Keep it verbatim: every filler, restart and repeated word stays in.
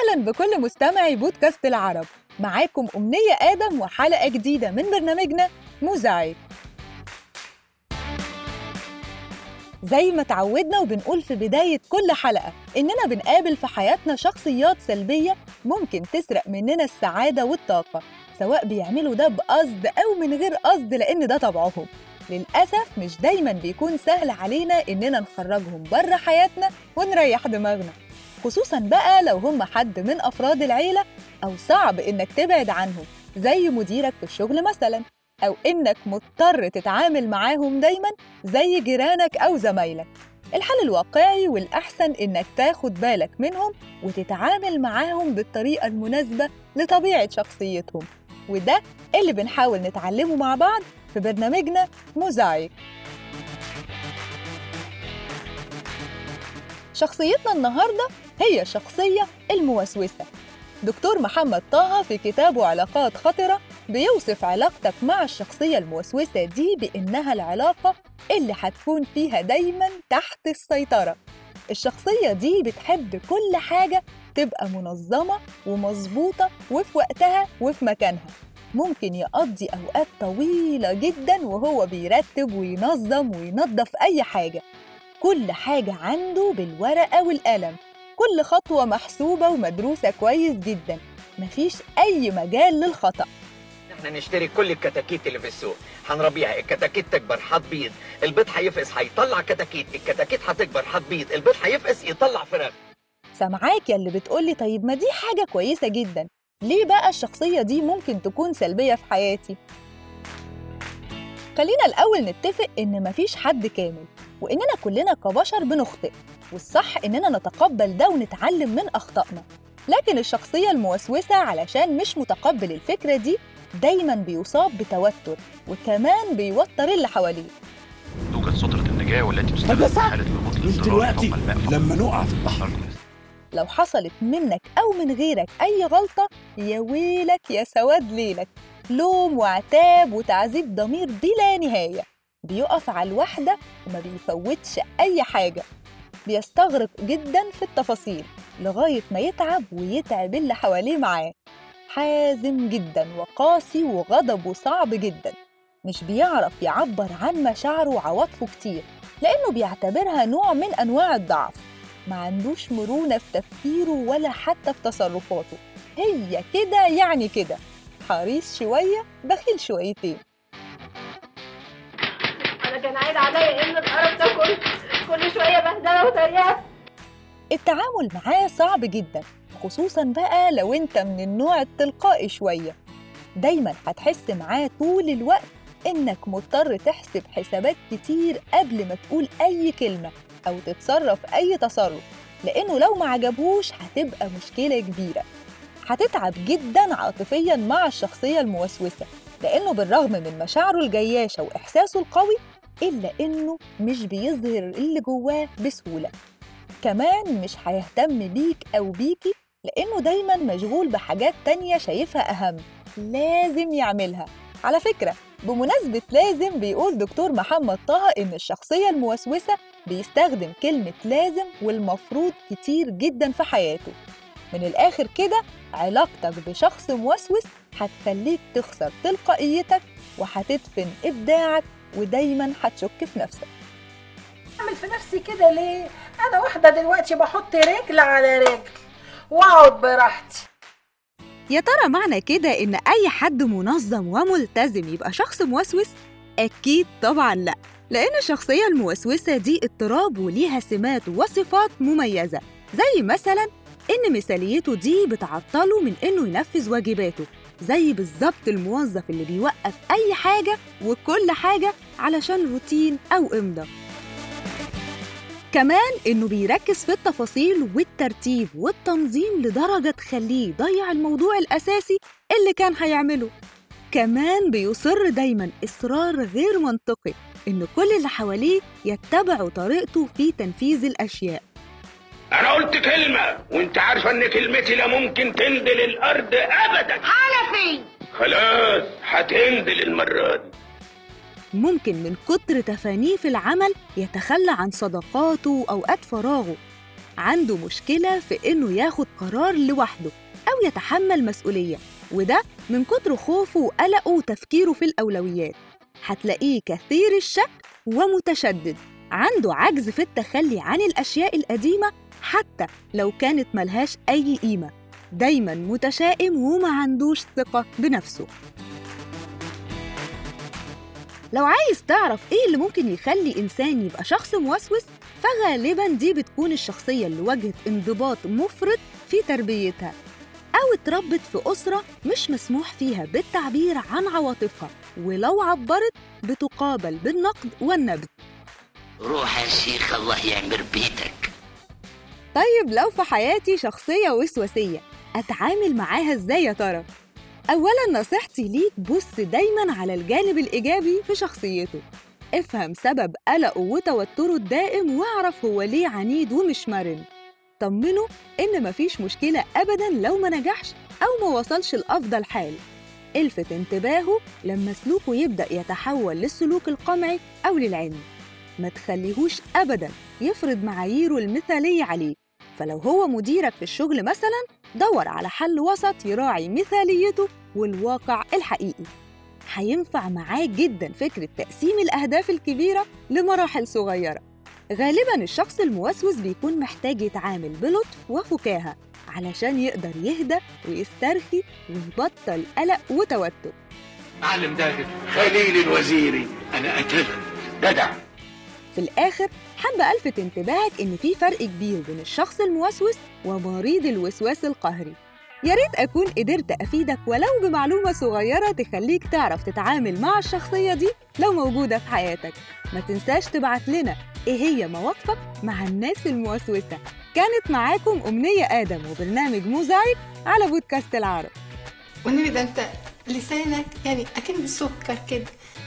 أهلاً بكل مستمعي بودكاست العرب. معاكم أمنية آدم وحلقة جديدة من برنامجنا موزاييك. زي ما تعودنا وبنقول في بداية كل حلقة إننا بنقابل في حياتنا شخصيات سلبية ممكن تسرق مننا السعادة والطاقة، سواء بيعملوا ده بقصد أو من غير قصد لأن ده طبعهم. للأسف مش دايماً بيكون سهل علينا إننا نخرجهم بره حياتنا ونريح دماغنا، خصوصاً بقى لو هم حد من أفراد العيلة أو صعب إنك تبعد عنهم، زي مديرك في الشغل مثلاً، أو إنك مضطر تتعامل معاهم دايماً زي جيرانك أو زمايلك. الحل الواقعي والأحسن إنك تاخد بالك منهم وتتعامل معاهم بالطريقة المناسبة لطبيعة شخصيتهم، وده اللي بنحاول نتعلمه مع بعض في برنامجنا موزاييك. شخصيتنا النهاردة هي الشخصية الموسوسة. دكتور محمد طه في كتابه علاقات خطرة بيوصف علاقتك مع الشخصية الموسوسة دي بإنها العلاقة اللي هتكون فيها دايماً تحت السيطرة. الشخصية دي بتحب كل حاجة تبقى منظمة ومظبوطة وفي وقتها وفي مكانها. ممكن يقضي أوقات طويلة جداً وهو بيرتب وينظم وينظف أي حاجة، كل حاجة عنده بالورقة والقلم، كل خطوة محسوبة ومدروسة كويس جداً، مفيش أي مجال للخطأ. احنا نشتري كل الكتاكيت اللي في السوق، هنربيها، الكتاكيت تكبر هتبيض، البيض هيفقس هيطلع كتاكيت، الكتاكيت هتكبر هتبيض، البيض هيفقس يطلع فراخ. سامعاك يا اللي بتقولي طيب ما دي حاجة كويسة جداً، ليه بقى الشخصية دي ممكن تكون سلبية في حياتي؟ خلينا الأول نتفق إن مفيش حد كامل، وإننا كلنا كبشر بنخطئ، والصح إننا نتقبل ده ونتعلم من أخطائنا. لكن الشخصية الموسوسة علشان مش متقبل الفكرة دي دايماً بيصاب بتوتر، وكمان بيوتر اللي حواليه. دول كانت سترة النجاة والتي تستخدم في حالة الهبوط للضرار ثم الماء لما نقع في البحر. لو حصلت منك أو من غيرك أي غلطة يا ويلك يا سواد ليلك، لوم وعتاب وتعذيب ضمير بلا نهاية. بيقف على الوحدة وما بيفوتش أي حاجة، بيستغرق جداً في التفاصيل لغاية ما يتعب ويتعب اللي حواليه معاه. حازم جداً وقاسي وغضبه صعب جداً، مش بيعرف يعبر عن مشاعره وعواطفه كتير لأنه بيعتبرها نوع من أنواع الضعف. ما عندوش مرونة في تفكيره ولا حتى في تصرفاته، هي كده يعني كده، حريص شوية بخيل شويتين. أنا كان عايز عليا إن القرف ده كل كل شوية بهدلة وتريقة. التعامل معاه صعب جدا، خصوصا بقى لو أنت من النوع التلقائي شوية. دايما هتحس معاه طول الوقت إنك مضطر تحسب حسابات كتير قبل ما تقول أي كلمة أو تتصرف أي تصرف، لأنه لو ما عجبهوش هتبقى مشكلة كبيرة. هتتعب جداً عاطفياً مع الشخصية الموسوسة، لأنه بالرغم من مشاعره الجياشة وإحساسه القوي إلا إنه مش بيظهر اللي جواه بسهولة. كمان مش هيهتم بيك أو بيكي لأنه دايماً مشغول بحاجات تانية شايفها أهم لازم يعملها. على فكرة بمناسبة لازم، بيقول دكتور محمد طه إن الشخصية الموسوسة بيستخدم كلمة لازم والمفروض كتير جداً في حياته. من الآخر كده علاقتك بشخص موسوس هتخليك تخسر تلقائيتك وهتدفن إبداعك ودايماً هتشك في نفسك. أعمل في نفسي كده ليه؟ أنا واحدة دلوقتي بحط رجل على رجل وأقعد براحتي. يا ترى معنى كده إن أي حد منظم وملتزم يبقى شخص موسوس؟ أكيد طبعاً لأ، لأن الشخصية الموسوسة دي اضطراب وليها سمات وصفات مميزة، زي مثلاً إن مثاليته دي بتعطله من إنه ينفذ واجباته، زي بالظبط الموظف اللي بيوقف أي حاجة وكل حاجة علشان روتين أو إمضة. كمان إنه بيركز في التفاصيل والترتيب والتنظيم لدرجة تخليه يضيع الموضوع الأساسي اللي كان هيعمله. كمان بيصر دايماً إصرار غير منطقي إن كل اللي حواليه يتبعوا طريقته في تنفيذ الأشياء. أنا قلت كلمة وإنت عارفة إن كلمتي لا ممكن تنزل الأرض أبداً. حلفي. خلاص هتنزل المرة دي. ممكن من كتر تفانيه في العمل يتخلى عن صداقاته وأوقات فراغه، عنده مشكلة في إنه ياخد قرار لوحده أو يتحمل مسؤولية، وده من كتر خوفه وقلقه وتفكيره في الأولويات. هتلاقيه كثير الشك ومتشدد، عنده عجز في التخلي عن الأشياء القديمة حتى لو كانت ملهاش أي قيمة، دايماً متشائم وما عندوش ثقة بنفسه. لو عايز تعرف إيه اللي ممكن يخلي إنسان يبقى شخص موسوس، فغالباً دي بتكون الشخصية اللي واجهت انضباط مفرط في تربيتها، أو اتربت في أسرة مش مسموح فيها بالتعبير عن عواطفها، ولو عبرت بتقابل بالنقد والنبذ. روح يا شيخ، الله يعمر بيتك. طيب لو في حياتي شخصية وسواسية، أتعامل معاها إزاي يا ترى؟ أولاً نصيحتي ليك، بص دايماً على الجانب الإيجابي في شخصيته، افهم سبب قلقه وتوتره الدائم واعرف هو ليه عنيد ومش مرن. طمنه إن مفيش مشكلة أبداً لو ما نجحش أو ما وصلش لأفضل حال. الفت انتباهه لما سلوكه يبدأ يتحول للسلوك القمعي أو للعند، ما تخليهوش أبداً يفرض معاييره المثالية عليه. فلو هو مديرك في الشغل مثلاً، دور على حل وسط يراعي مثاليته والواقع الحقيقي. هينفع معاه جداً فكرة تقسيم الأهداف الكبيرة لمراحل صغيرة. غالباً الشخص الموسوس بيكون محتاج يتعامل بلطف وفكاهة علشان يقدر يهدى ويسترخي ويبطل قلق وتوتر. معلم داجل خليل الوزيري أنا قاتلها جدع. في الآخر حابة ألفت انتباهك إن في فرق كبير بين الشخص الموسوس ومريض الوسواس القهري. يا ريت أكون قدرت أفيدك ولو بمعلومة صغيرة تخليك تعرف تتعامل مع الشخصية دي لو موجودة في حياتك. ما تنساش تبعت لنا إيه هي مواقفك مع الناس الموسوسة. كانت معاكم أمنية آدم وبرنامج موزاييك على بودكاست العرب. والنبي ده أنت لسانك يعني أكيد بالسكر كده.